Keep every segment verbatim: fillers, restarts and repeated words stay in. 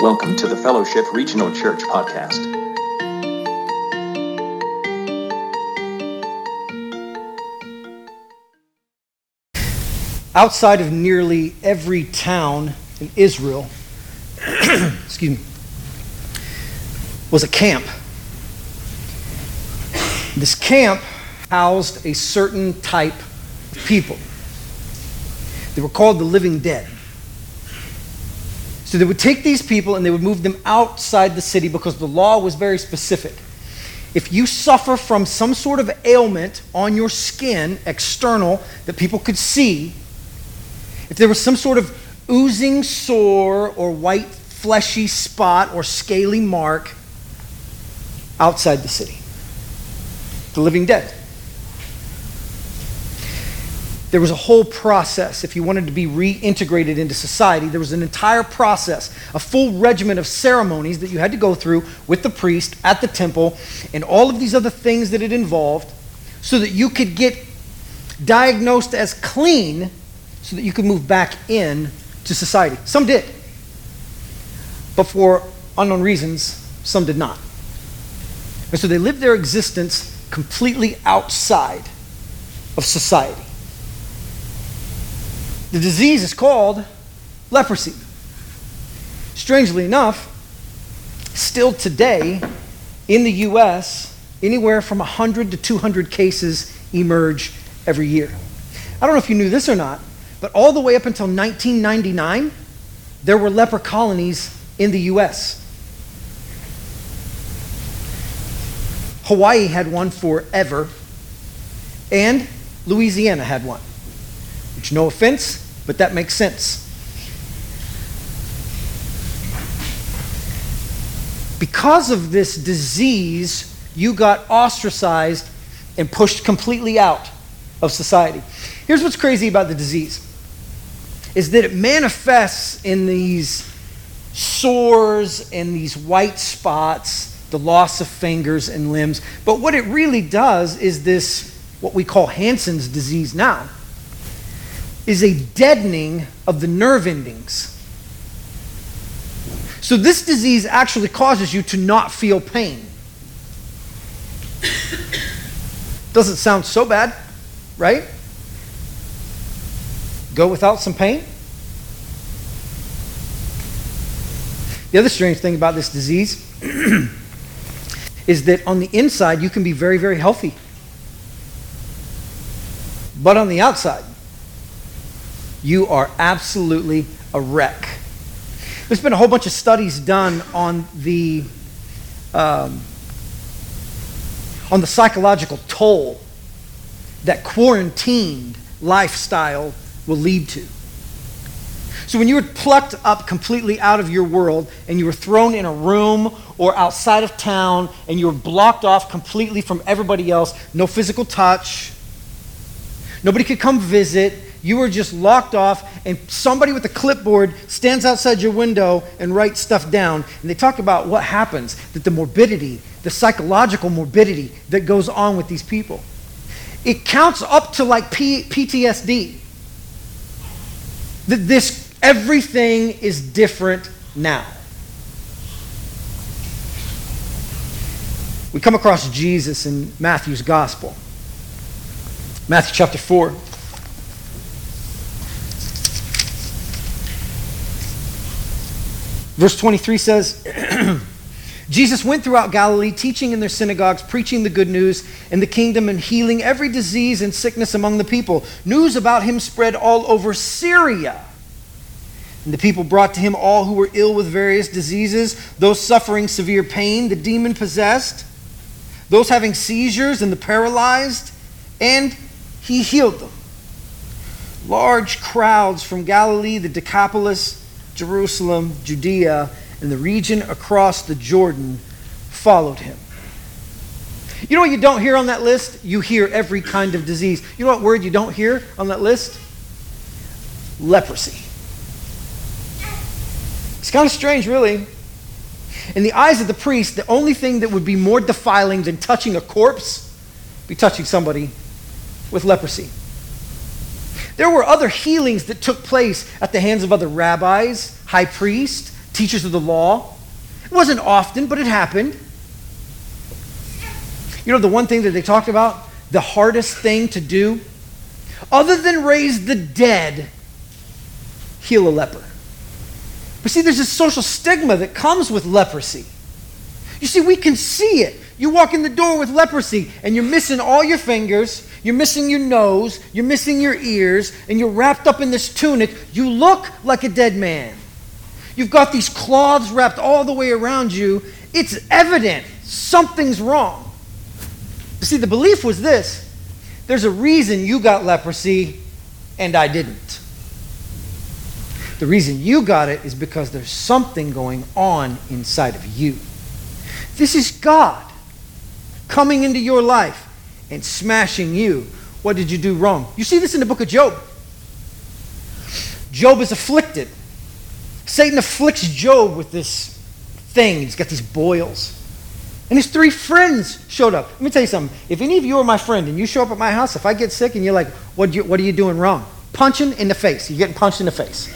Welcome to the Fellowship Regional Church Podcast. Outside of nearly every town in Israel, excuse me, was a camp. This camp housed a certain type of people. They were called the living dead. So they would take these people and they would move them outside the city because the law was very specific. If you suffer from some sort of ailment on your skin, external, that people could see, if there was some sort of oozing sore or white fleshy spot or scaly mark outside the city, the living dead. There was a whole process. If you wanted to be reintegrated into society, there was an entire process, a full regimen of ceremonies that you had to go through with the priest at the temple and all of these other things that it involved so that you could get diagnosed as clean so that you could move back in to society. Some did, but for unknown reasons, some did not. And so they lived their existence completely outside of society. The disease is called leprosy. Strangely enough, still today in the U S, anywhere from one hundred to two hundred cases emerge every year. I don't know if you knew this or not, but all the way up until nineteen ninety-nine, there were leper colonies in the U S. Hawaii had one forever, and Louisiana had one. Which, no offense, but that makes sense. Because of this disease, you got ostracized and pushed completely out of society. Here's what's crazy about the disease, is that it manifests in these sores and these white spots, the loss of fingers and limbs. But what it really does is this, what we call Hansen's disease now, is a deadening of the nerve endings. So this disease actually causes you to not feel pain. Doesn't sound so bad, right? Go without some pain? The other strange thing about this disease is that on the inside you can be very, very healthy. But on the outside, you are absolutely a wreck. There's been a whole bunch of studies done on the um, on the psychological toll that quarantined lifestyle will lead to. So when you were plucked up completely out of your world and you were thrown in a room or outside of town and you were blocked off completely from everybody else, no physical touch, nobody could come visit, you were just locked off, and somebody with a clipboard stands outside your window and writes stuff down. And they talk about what happens, that the morbidity, the psychological morbidity that goes on with these people. It counts up to like P- PTSD. That this, everything is different now. We come across Jesus in Matthew's gospel. Matthew chapter four. Verse twenty-three says, Jesus went throughout Galilee, teaching in their synagogues, preaching the good news and the kingdom, and healing every disease and sickness among the people. News about him spread all over Syria. And the people brought to him all who were ill with various diseases, those suffering severe pain, the demon-possessed, those having seizures and the paralyzed, and he healed them. Large crowds from Galilee, the Decapolis, Jerusalem, Judea, and the region across the Jordan followed him. You know what you don't hear on that list? You hear every kind of disease. You know what word you don't hear on that list? Leprosy. It's kind of strange, really. In the eyes of the priest, the only thing that would be more defiling than touching a corpse would be touching somebody with leprosy. There were other healings that took place at the hands of other rabbis, high priests, teachers of the law. It wasn't often, but it happened. You know the one thing that they talked about? The hardest thing to do? Other than raise the dead, heal a leper. But see, there's this social stigma that comes with leprosy. You see, we can see it. You walk in the door with leprosy and you're missing all your fingers, you're missing your nose, you're missing your ears, and you're wrapped up in this tunic. You look like a dead man. You've got these cloths wrapped all the way around you. It's evident something's wrong. See, the belief was this: there's a reason you got leprosy and I didn't. The reason you got it is because there's something going on inside of you. This is God coming into your life and smashing you. What did you do wrong? You see this in the book of Job. Job is afflicted. Satan afflicts Job with this thing. He's got these boils. And his three friends showed up. Let me tell you something. If any of you are my friend and you show up at my house, if I get sick and you're like, what, do you, what are you doing wrong? Punching in the face. You're getting punched in the face.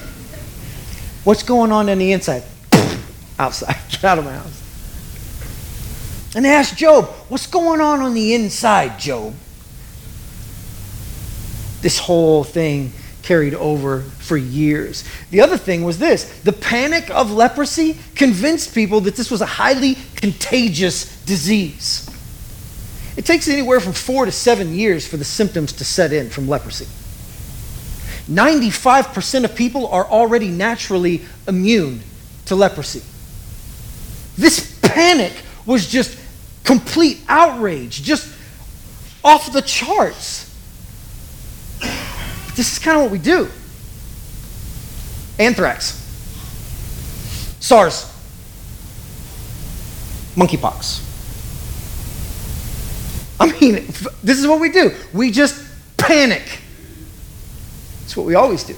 What's going on on the inside? Outside. Get out of my house. And they asked Job, what's going on on the inside, Job? This whole thing carried over for years. The other thing was this: the panic of leprosy convinced people that this was a highly contagious disease. It takes anywhere from four to seven years for the symptoms to set in from leprosy. ninety-five percent of people are already naturally immune to leprosy. This panic was just complete outrage, just off the charts. This is kind of what we do. Anthrax, SARS, monkeypox. I mean, this is what we do. We just panic. It's what we always do.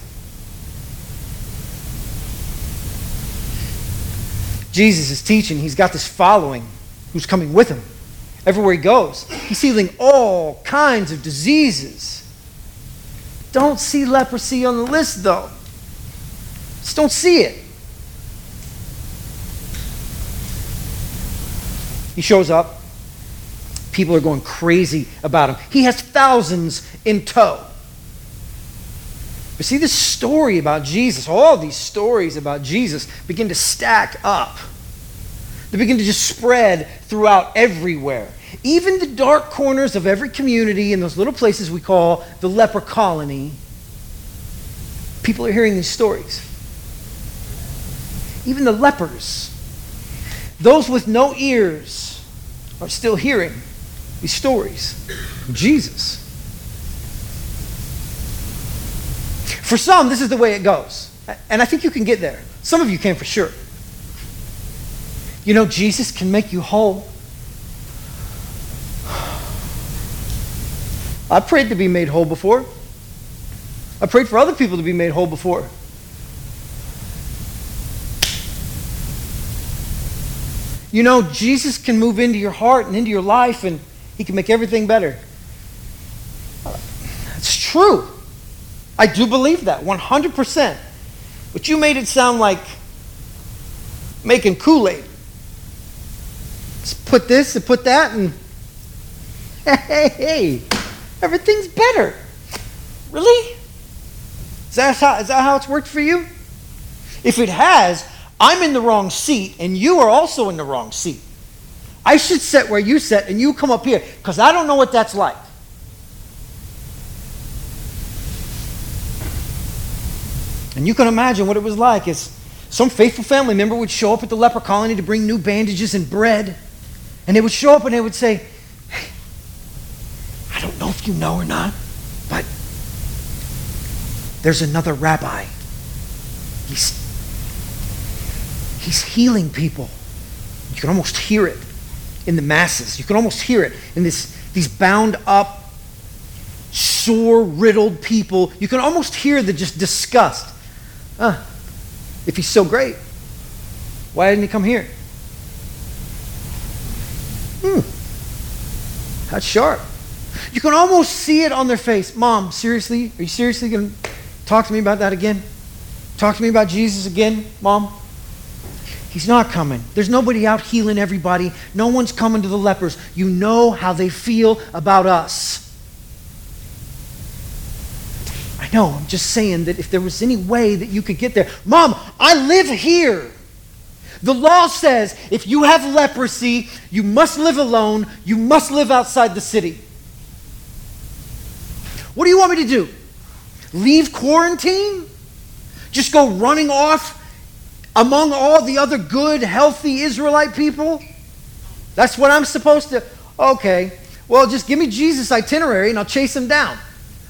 Jesus is teaching. He's got this following who's coming with him. Everywhere he goes, he's healing all kinds of diseases. Don't see leprosy on the list, though. Just don't see it. He shows up. People are going crazy about him. He has thousands in tow. But see, this story about Jesus, all these stories about Jesus begin to stack up. They begin to just spread throughout everywhere. Even the dark corners of every community, in those little places we call the leper colony, people are hearing these stories. Even the lepers, those with no ears, are still hearing these stories of Jesus. For some, this is the way it goes. And I think you can get there. Some of you can for sure. You know, Jesus can make you whole. I prayed to be made whole before. I prayed for other people to be made whole before. You know, Jesus can move into your heart and into your life, and he can make everything better. It's true. I do believe that, one hundred percent. But you made it sound like making Kool-Aid. Just put this and put that, and hey, hey, hey. Everything's better. Really? Is that, how, is that how it's worked for you? If it has, I'm in the wrong seat, and you are also in the wrong seat. I should sit where you sit, and you come up here, because I don't know what that's like. And you can imagine what it was like. Is some faithful family member would show up at the leper colony to bring new bandages and bread, and they would show up and they would say, I don't know if you know or not, but there's another rabbi. He's, he's healing people. You can almost hear it in the masses. You can almost hear it in this, these bound up, sore, riddled people. You can almost hear the just disgust. Uh, if he's so great, why didn't he come here? Hmm. That's sharp. You can almost see it on their face. Mom, seriously? Are you seriously going to talk to me about that again? Talk to me about Jesus again, Mom? He's not coming. There's nobody out healing everybody. No one's coming to the lepers. You know how they feel about us. I know, I'm just saying that if there was any way that you could get there. Mom, I live here. The law says if you have leprosy, you must live alone. You must live outside the city. What do you want me to do? Leave quarantine? Just go running off among all the other good, healthy Israelite people? That's what I'm supposed to... Okay, well, just give me Jesus' itinerary and I'll chase him down.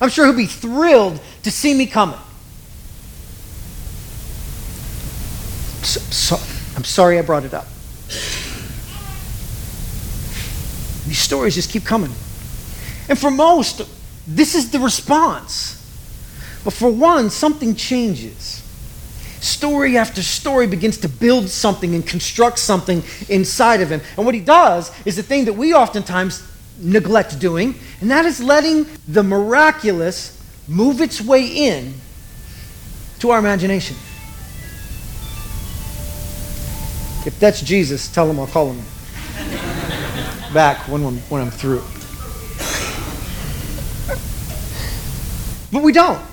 I'm sure he'll be thrilled to see me coming. So, so, I'm sorry I brought it up. These stories just keep coming. And for most, this is the response. But for one, something changes. Story after story begins to build something and construct something inside of him. And what he does is the thing that we oftentimes neglect doing, and that is letting the miraculous move its way in to our imagination. If that's Jesus, tell him I'll call him back when, when, when I'm through. But we don't.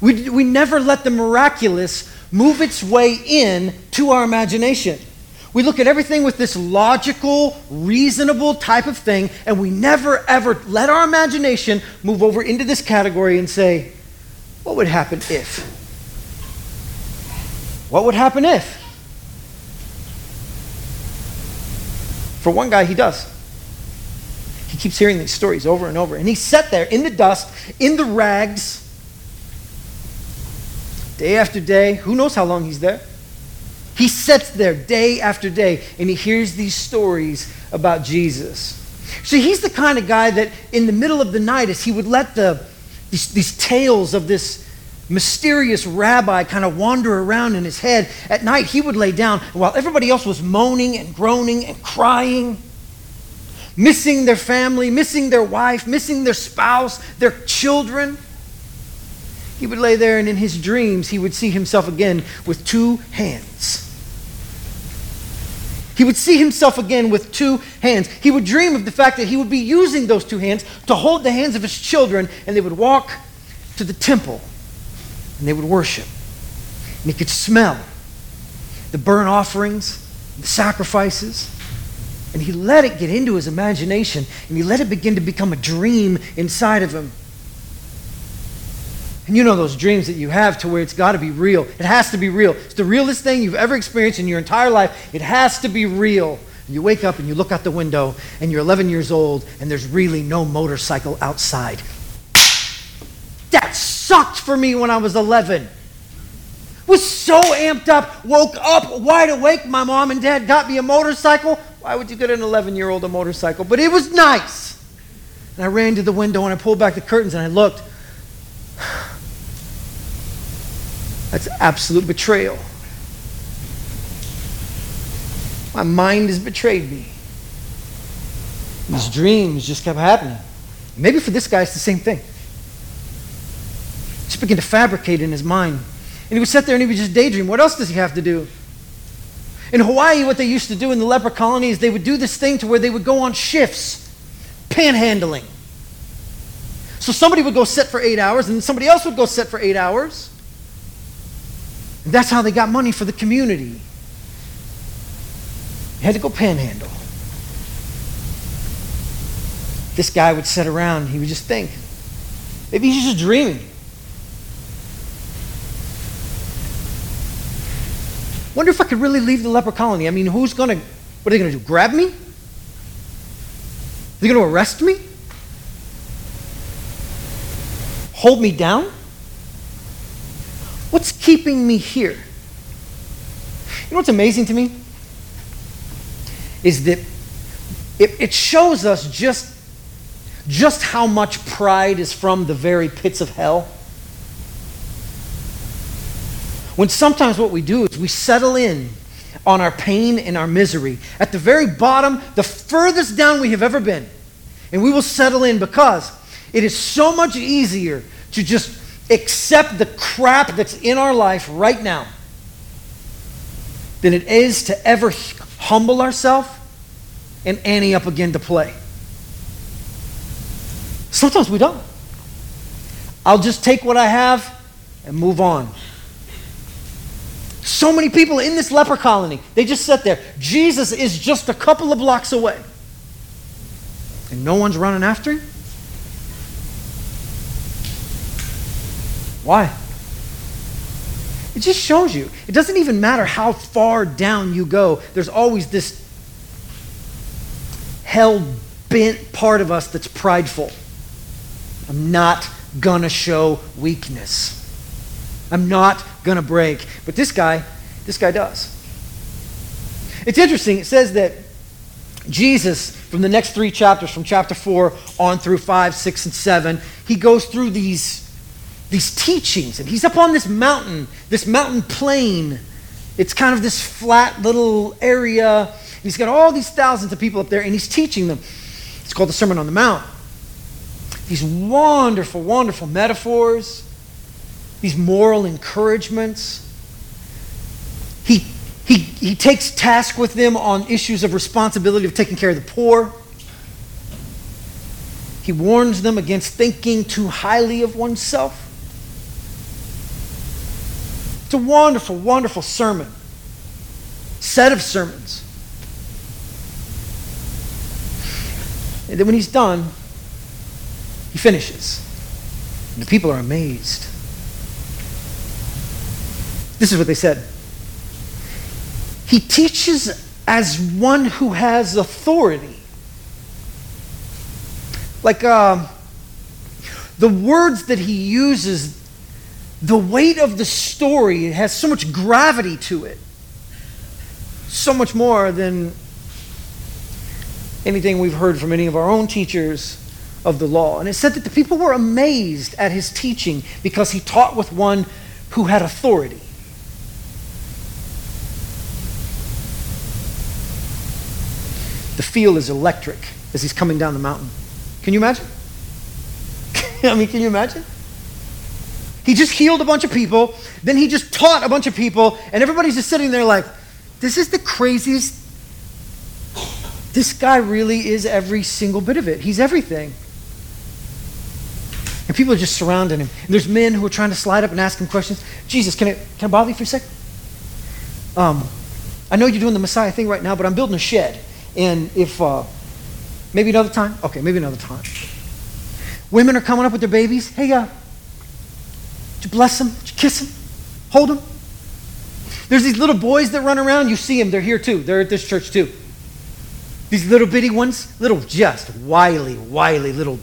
We, we never let the miraculous move its way in to our imagination. We look at everything with this logical, reasonable type of thing, and we never, ever let our imagination move over into this category and say, what would happen if? What would happen if? For one guy, he does. He keeps hearing these stories over and over. And he sat there in the dust, in the rags, day after day. Who knows how long he's there? He sits there day after day, and he hears these stories about Jesus. So he's the kind of guy that in the middle of the night, as he would let the these, these tales of this mysterious rabbi kind of wander around in his head, at night he would lay down, and while everybody else was moaning and groaning and crying, missing their family, missing their wife, missing their spouse, their children. He would lay there, and in his dreams, he would see himself again with two hands. He would see himself again with two hands. He would dream of the fact that he would be using those two hands to hold the hands of his children, and they would walk to the temple, and they would worship. And he could smell the burnt offerings, the sacrifices. And he let it get into his imagination, and he let it begin to become a dream inside of him. And you know those dreams that you have to where it's got to be real. It has to be real. It's the realest thing you've ever experienced in your entire life. It has to be real. And you wake up and you look out the window, and you're eleven years old, and there's really no motorcycle outside. That sucked for me when I was eleven. Was so amped up, woke up wide awake. My mom and dad got me a motorcycle. Why would you get an eleven-year-old a motorcycle? But it was nice. And I ran to the window and I pulled back the curtains and I looked. That's absolute betrayal. My mind has betrayed me. These dreams just kept happening. Maybe for this guy it's the same thing. Just begin to fabricate in his mind. And he would sit there and he would just daydream. What else does he have to do? In Hawaii, what they used to do in the leper colony is they would do this thing to where they would go on shifts, panhandling. So somebody would go sit for eight hours, and then somebody else would go sit for eight hours. And that's how they got money for the community. They had to go panhandle. This guy would sit around, he would just think. Maybe he's just dreaming. Wonder if I could really leave the leper colony. I mean, who's going to, what are they going to do, grab me? They're going to arrest me? Hold me down? What's keeping me here? You know what's amazing to me? Is that it, it shows us just, just how much pride is from the very pits of hell. When sometimes what we do is we settle in on our pain and our misery. At the very bottom, the furthest down we have ever been. And we will settle in because it is so much easier to just accept the crap that's in our life right now than it is to ever humble ourselves and ante up again to play. Sometimes we don't. I'll just take what I have and move on. So many people in this leper colony, they just sit there. Jesus is just a couple of blocks away. And no one's running after him? Why? It just shows you. It doesn't even matter how far down you go. There's always this hell-bent part of us that's prideful. I'm not gonna show weakness. I'm not gonna break. But this guy, this guy does. It's interesting. It says that Jesus, from the next three chapters, from chapter four on through five, six, and seven, he goes through these these teachings, and he's up on this mountain, this mountain plain. It's kind of this flat little area. And he's got all these thousands of people up there, and he's teaching them. It's called the Sermon on the Mount. These wonderful, wonderful metaphors, these moral encouragements. He, he, he takes task with them on issues of responsibility of taking care of the poor. He warns them against thinking too highly of oneself. It's a wonderful, wonderful sermon, set of sermons. And then when he's done, he finishes. And the people are amazed. This is what they said. He teaches as one who has authority. Like um, the words that he uses, the weight of the story, it has so much gravity to it. So much more than anything we've heard from any of our own teachers of the law. And it said that the people were amazed at his teaching because he taught with one who had authority. The feel is electric as he's coming down the mountain. Can you imagine? I mean, can you imagine? He just healed a bunch of people, then he just taught a bunch of people, and everybody's just sitting there like, this is the craziest. This guy really is every single bit of it. He's everything. And people are just surrounding him. And there's men who are trying to slide up and ask him questions. Jesus, can I, can I bother you for a second? Um, I know you're doing the Messiah thing right now, but I'm building a shed. And if, uh, maybe another time? Okay, maybe another time. Women are coming up with their babies. Hey, uh, did you bless them? Did you kiss them? Hold them? There's these little boys that run around. You see them. They're here too. They're at this church too. These little bitty ones, little just wily, wily little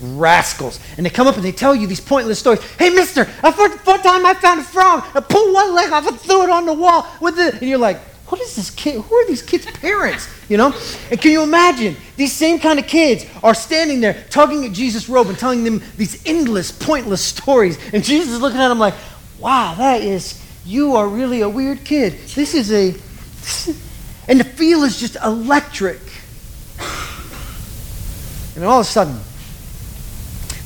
rascals. And they come up and they tell you these pointless stories. Hey, mister, the first time I found a frog, I pulled one leg off and threw it on the wall with it. And you're like, what is this kid? Who are these kids' parents? You know? And can you imagine? These same kind of kids are standing there tugging at Jesus' robe and telling them these endless, pointless stories. And Jesus is looking at them like, wow, that is, you are really a weird kid. This is a... This is, and the feel is just electric. And all of a sudden,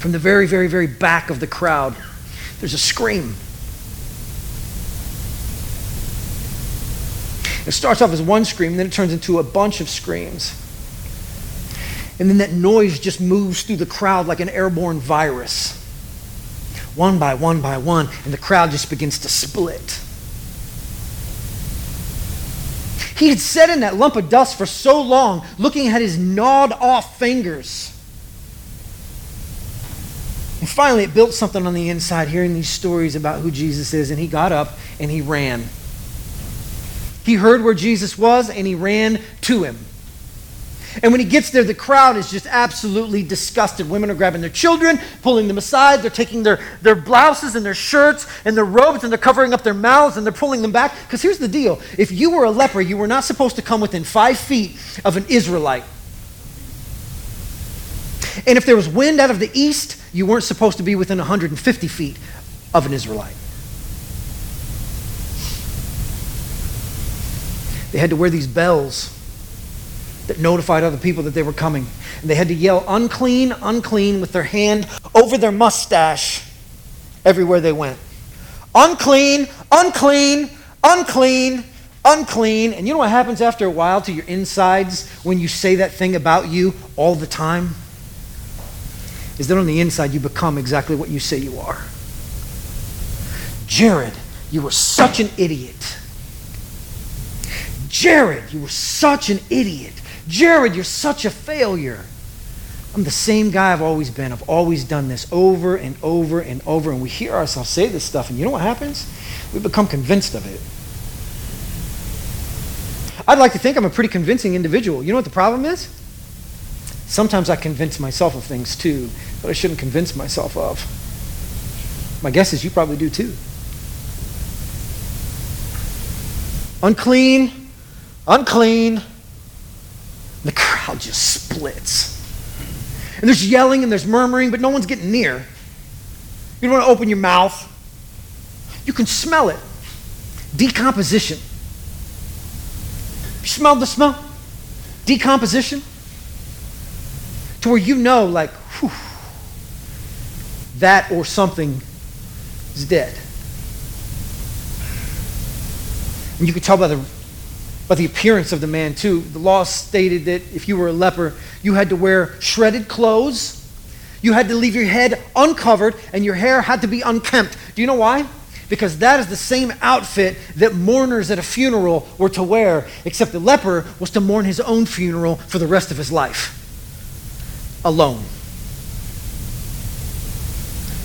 from the very, very, very back of the crowd, there's a scream. It starts off as one scream, and then it turns into a bunch of screams. And then that noise just moves through the crowd like an airborne virus. One by one by one, and the crowd just begins to split. He had sat in that lump of dust for so long, looking at his gnawed-off fingers. And finally, it built something on the inside, hearing these stories about who Jesus is, and he got up and he ran. He heard where Jesus was, and he ran to him. And when he gets there, the crowd is just absolutely disgusted. Women are grabbing their children, pulling them aside. They're taking their, their blouses and their shirts and their robes, and they're covering up their mouths, and they're pulling them back. Because here's the deal. If you were a leper, you were not supposed to come within five feet of an Israelite. And if there was wind out of the east, you weren't supposed to be within one hundred fifty feet of an Israelite. They had to wear these bells that notified other people that they were coming. And they had to yell, unclean, unclean, with their hand over their mustache everywhere they went. Unclean, unclean, unclean, unclean. And you know what happens after a while to your insides when you say that thing about you all the time? Is that on the inside you become exactly what you say you are. Jared, you were such an idiot. Jared, you were such an idiot. Jared, you're such a failure. I'm the same guy I've always been. I've always done this over and over and over. And we hear ourselves say this stuff, and you know what happens? We become convinced of it. I'd like to think I'm a pretty convincing individual. You know what the problem is? Sometimes I convince myself of things too that I shouldn't convince myself of. My guess is you probably do too. Unclean, unclean. The crowd just splits. And there's yelling and there's murmuring, but no one's getting near. You don't want to open your mouth. You can smell it. Decomposition. You smell the smell? Decomposition? To where you know, like, whew, that or something is dead. And you can tell by the by the appearance of the man too. The law stated that if you were a leper, you had to wear shredded clothes, you had to leave your head uncovered, and your hair had to be unkempt. Do you know why? Because that is the same outfit that mourners at a funeral were to wear, except the leper was to mourn his own funeral for the rest of his life. Alone.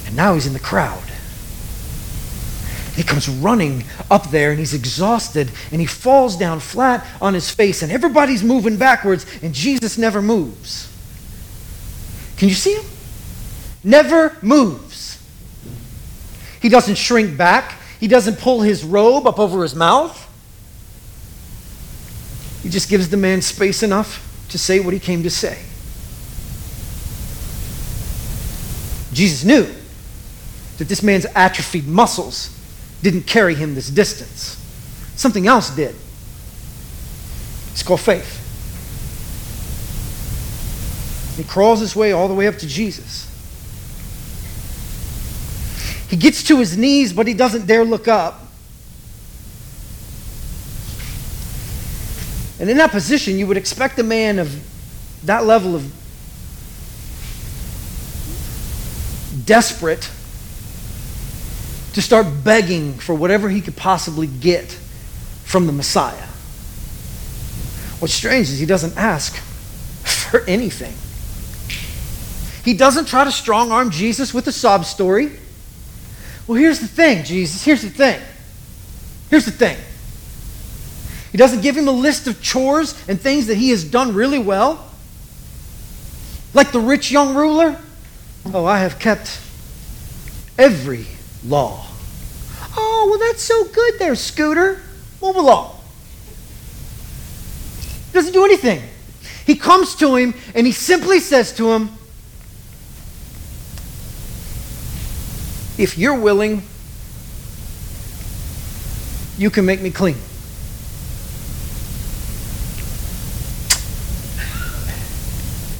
And now he's in the crowd. He comes running up there and he's exhausted and he falls down flat on his face and everybody's moving backwards and Jesus never moves. Can you see him? Never moves. He doesn't shrink back. He doesn't pull his robe up over his mouth. He just gives the man space enough to say what he came to say. Jesus knew that this man's atrophied muscles didn't carry him this distance. Something else did. It's called faith. He crawls his way all the way up to Jesus. He gets to his knees, but he doesn't dare look up. And in that position, you would expect a man of that level of desperate to start begging for whatever he could possibly get from the Messiah. What's strange is he doesn't ask for anything. He doesn't try to strong-arm Jesus with a sob story. Well, here's the thing, Jesus. Here's the thing. Here's the thing. He doesn't give him a list of chores and things that he has done really well. Like the rich young ruler. Oh, I have kept every law. Oh, well, that's so good there, Scooter. Move along. He doesn't do anything. He comes to him and he simply says to him, if you're willing, you can make me clean.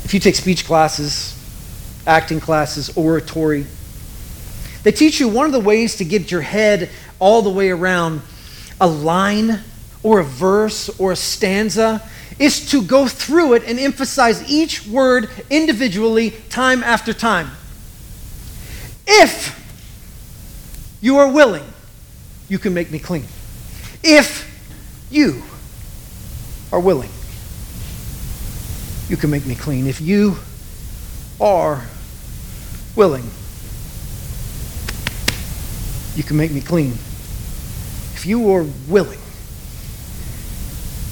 If you take speech classes, acting classes, oratory, they teach you one of the ways to get your head all the way around a line or a verse or a stanza is to go through it and emphasize each word individually time after time. If you are willing, you can make me clean. If you are willing, you can make me clean. If you are willing, you can make me clean. If you are willing,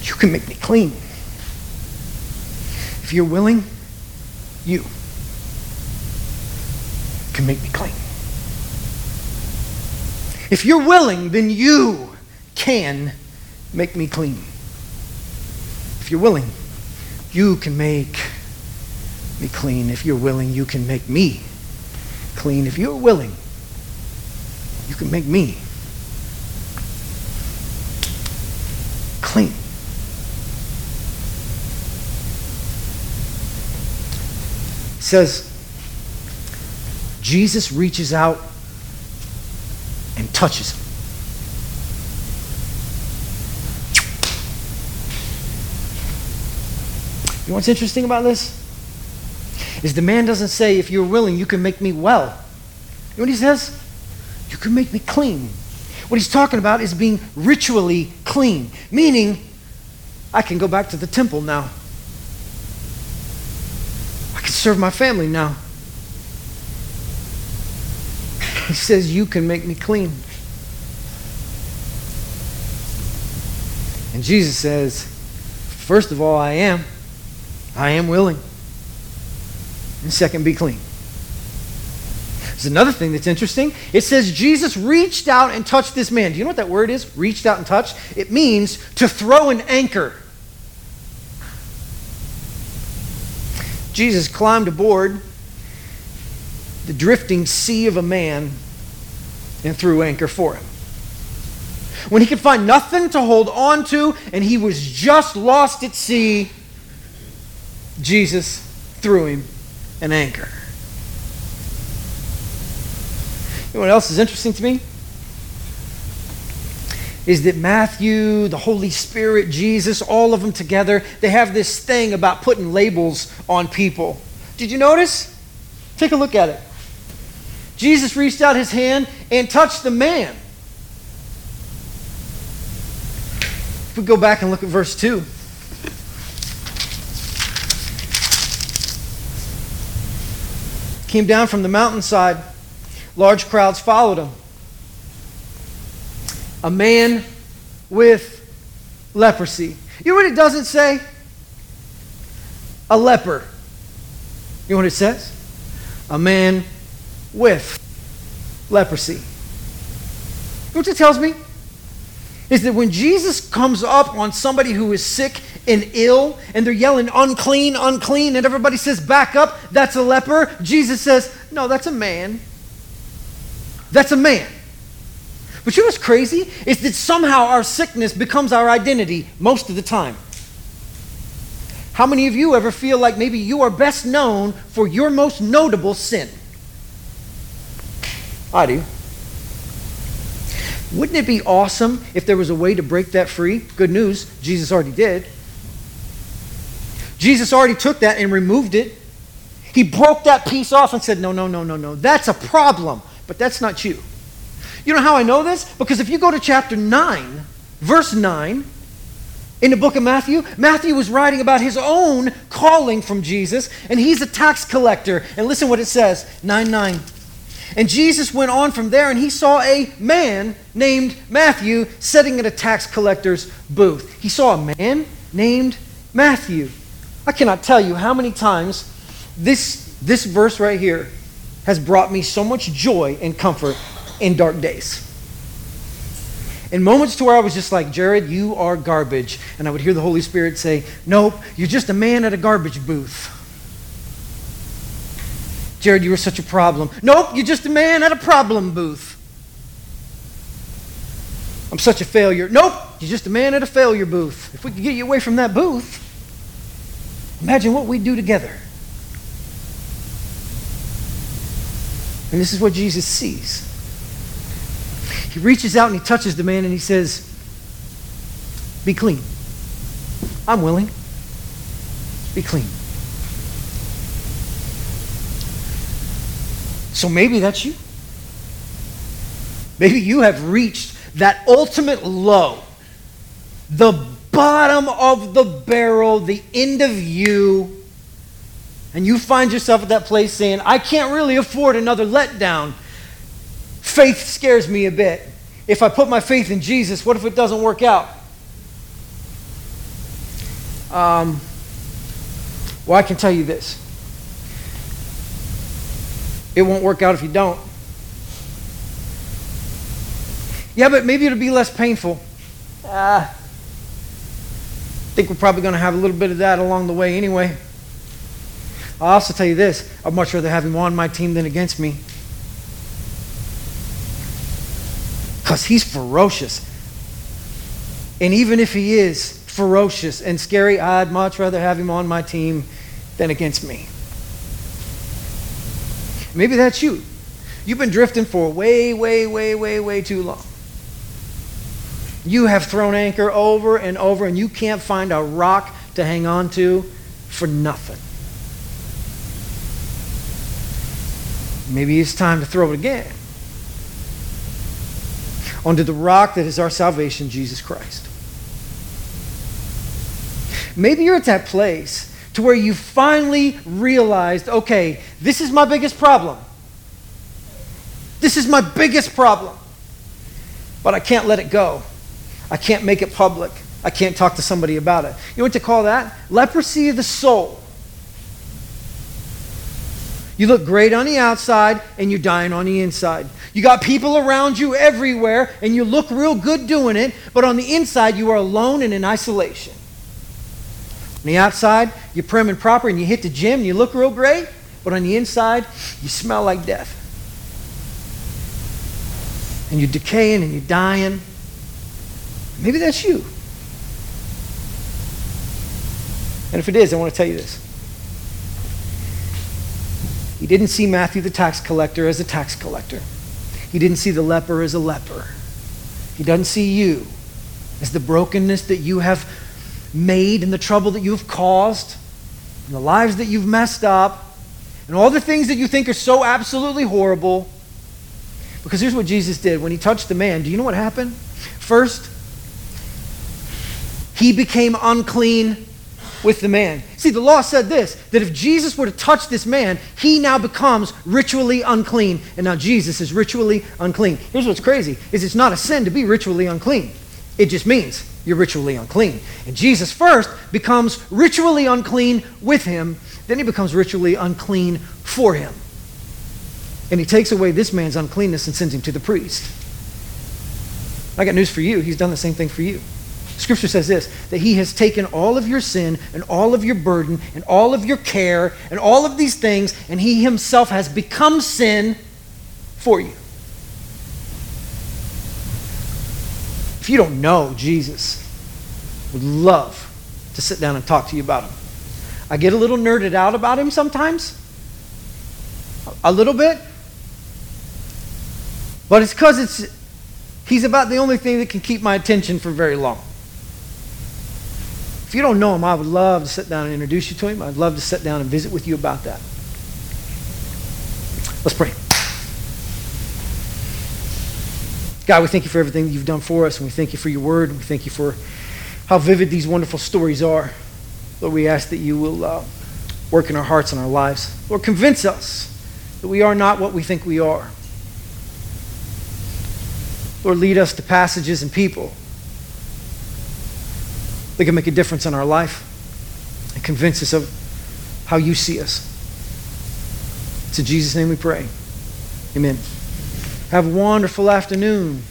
you can make me clean. If you're willing, you can make me clean. If you're willing, then you can make me clean. If you're willing, you can make me clean. If you're willing, you can make me clean. If you're willing, you can make me clean. It says, Jesus reaches out and touches him. You know what's interesting about this? Is the man doesn't say, if you're willing, you can make me well. You know what he says? You can make me clean. What he's talking about is being ritually clean, meaning I can go back to the temple now. I can serve my family now. He says, you can make me clean. And Jesus says, first of all, I am. I am willing. And second, be clean. There's another thing that's interesting. It says Jesus reached out and touched this man. Do you know what that word is? Reached out and touched. It means to throw an anchor. Jesus climbed aboard the drifting sea of a man and threw anchor for him. When he could find nothing to hold on to and he was just lost at sea, Jesus threw him an anchor. You know what else is interesting to me? Is that Matthew, the Holy Spirit, Jesus, all of them together, they have this thing about putting labels on people. Did you notice? Take a look at it. Jesus reached out his hand and touched the man. If we go back and look at verse two. Came down from the mountainside. Large crowds followed him. A man with leprosy. You know what it doesn't say? A leper. You know what it says? A man with leprosy. You know what it tells me? Is that when Jesus comes up on somebody who is sick and ill, and they're yelling, unclean, unclean, and everybody says, back up, that's a leper. Jesus says, no, that's a man. That's a man. But you know what's crazy? Is that somehow our sickness becomes our identity most of the time. How many of you ever feel like maybe you are best known for your most notable sin? I do. Wouldn't it be awesome if there was a way to break that free? Good news, Jesus already did. Jesus already took that and removed it. He broke that piece off and said, no, no, no, no, no. That's a problem. But that's not you. You know how I know this? Because if you go to chapter nine, verse nine, in the book of Matthew, Matthew was writing about his own calling from Jesus, and he's a tax collector. And listen what it says, nine nine. And Jesus went on from there, and he saw a man named Matthew sitting at a tax collector's booth. He saw a man named Matthew. I cannot tell you how many times this, this verse right here has brought me so much joy and comfort in dark days. In moments to where I was just like, Jared, you are garbage. And I would hear the Holy Spirit say, nope, you're just a man at a garbage booth. Jared, you were such a problem. Nope, you're just a man at a problem booth. I'm such a failure. Nope, you're just a man at a failure booth. If we could get you away from that booth, imagine what we'd do together. And this is what Jesus sees. He reaches out and he touches the man and he says, be clean. I'm willing. Be clean. So maybe that's you. Maybe you have reached that ultimate low, the bottom of the barrel, the end of you. And you find yourself at that place saying, I can't really afford another letdown. Faith scares me a bit. If I put my faith in Jesus, what if it doesn't work out? Um, well, I can tell you this. It won't work out if you don't. Yeah, but maybe it'll be less painful. Uh, I think we're probably going to have a little bit of that along the way anyway. I'll also tell you this, I'd much rather have him on my team than against me. Because he's ferocious. And even if he is ferocious and scary, I'd much rather have him on my team than against me. Maybe that's you. You've been drifting for way, way, way, way, way too long. You have thrown anchor over and over, and you can't find a rock to hang on to for nothing. Maybe it's time to throw it again onto the rock that is our salvation, Jesus Christ. Maybe you're at that place to where you finally realized, okay, this is my biggest problem. This is my biggest problem. But I can't let it go. I can't make it public. I can't talk to somebody about it. You know what to call that? Leprosy of the soul. You look great on the outside, and you're dying on the inside. You got people around you everywhere, and you look real good doing it, but on the inside, you are alone and in isolation. On the outside, you're prim and proper, and you hit the gym, and you look real great, but on the inside, you smell like death. And you're decaying, and you're dying. Maybe that's you. And if it is, I want to tell you this. He didn't see Matthew the tax collector as a tax collector. He didn't see the leper as a leper. He doesn't see you as the brokenness that you have made and the trouble that you have caused and the lives that you've messed up and all the things that you think are so absolutely horrible. Because here's what Jesus did. When he touched the man, do you know what happened? First, he became unclean with the man. See, the law said this, that if Jesus were to touch this man, he now becomes ritually unclean. And now Jesus is ritually unclean. Here's what's crazy, is it's not a sin to be ritually unclean. It just means you're ritually unclean. And Jesus first becomes ritually unclean with him, then he becomes ritually unclean for him. And he takes away this man's uncleanness and sends him to the priest. I got news for you. He's done the same thing for you. Scripture says this, that he has taken all of your sin and all of your burden and all of your care and all of these things, and he himself has become sin for you. If you don't know Jesus, would love to sit down and talk to you about him. I get a little nerded out about him sometimes, a little bit, but it's because it's he's about the only thing that can keep my attention for very long. If you don't know him, I would love to sit down and introduce you to him. I'd love to sit down and visit with you about that. Let's pray. God, we thank you for everything that you've done for us, and we thank you for your word, and we thank you for how vivid these wonderful stories are. Lord, we ask that you will uh, work in our hearts and our lives. Lord, convince us that we are not what we think we are. Lord, lead us to passages and people that can make a difference in our life and convince us of how you see us. It's in Jesus' name we pray. Amen. Have a wonderful afternoon.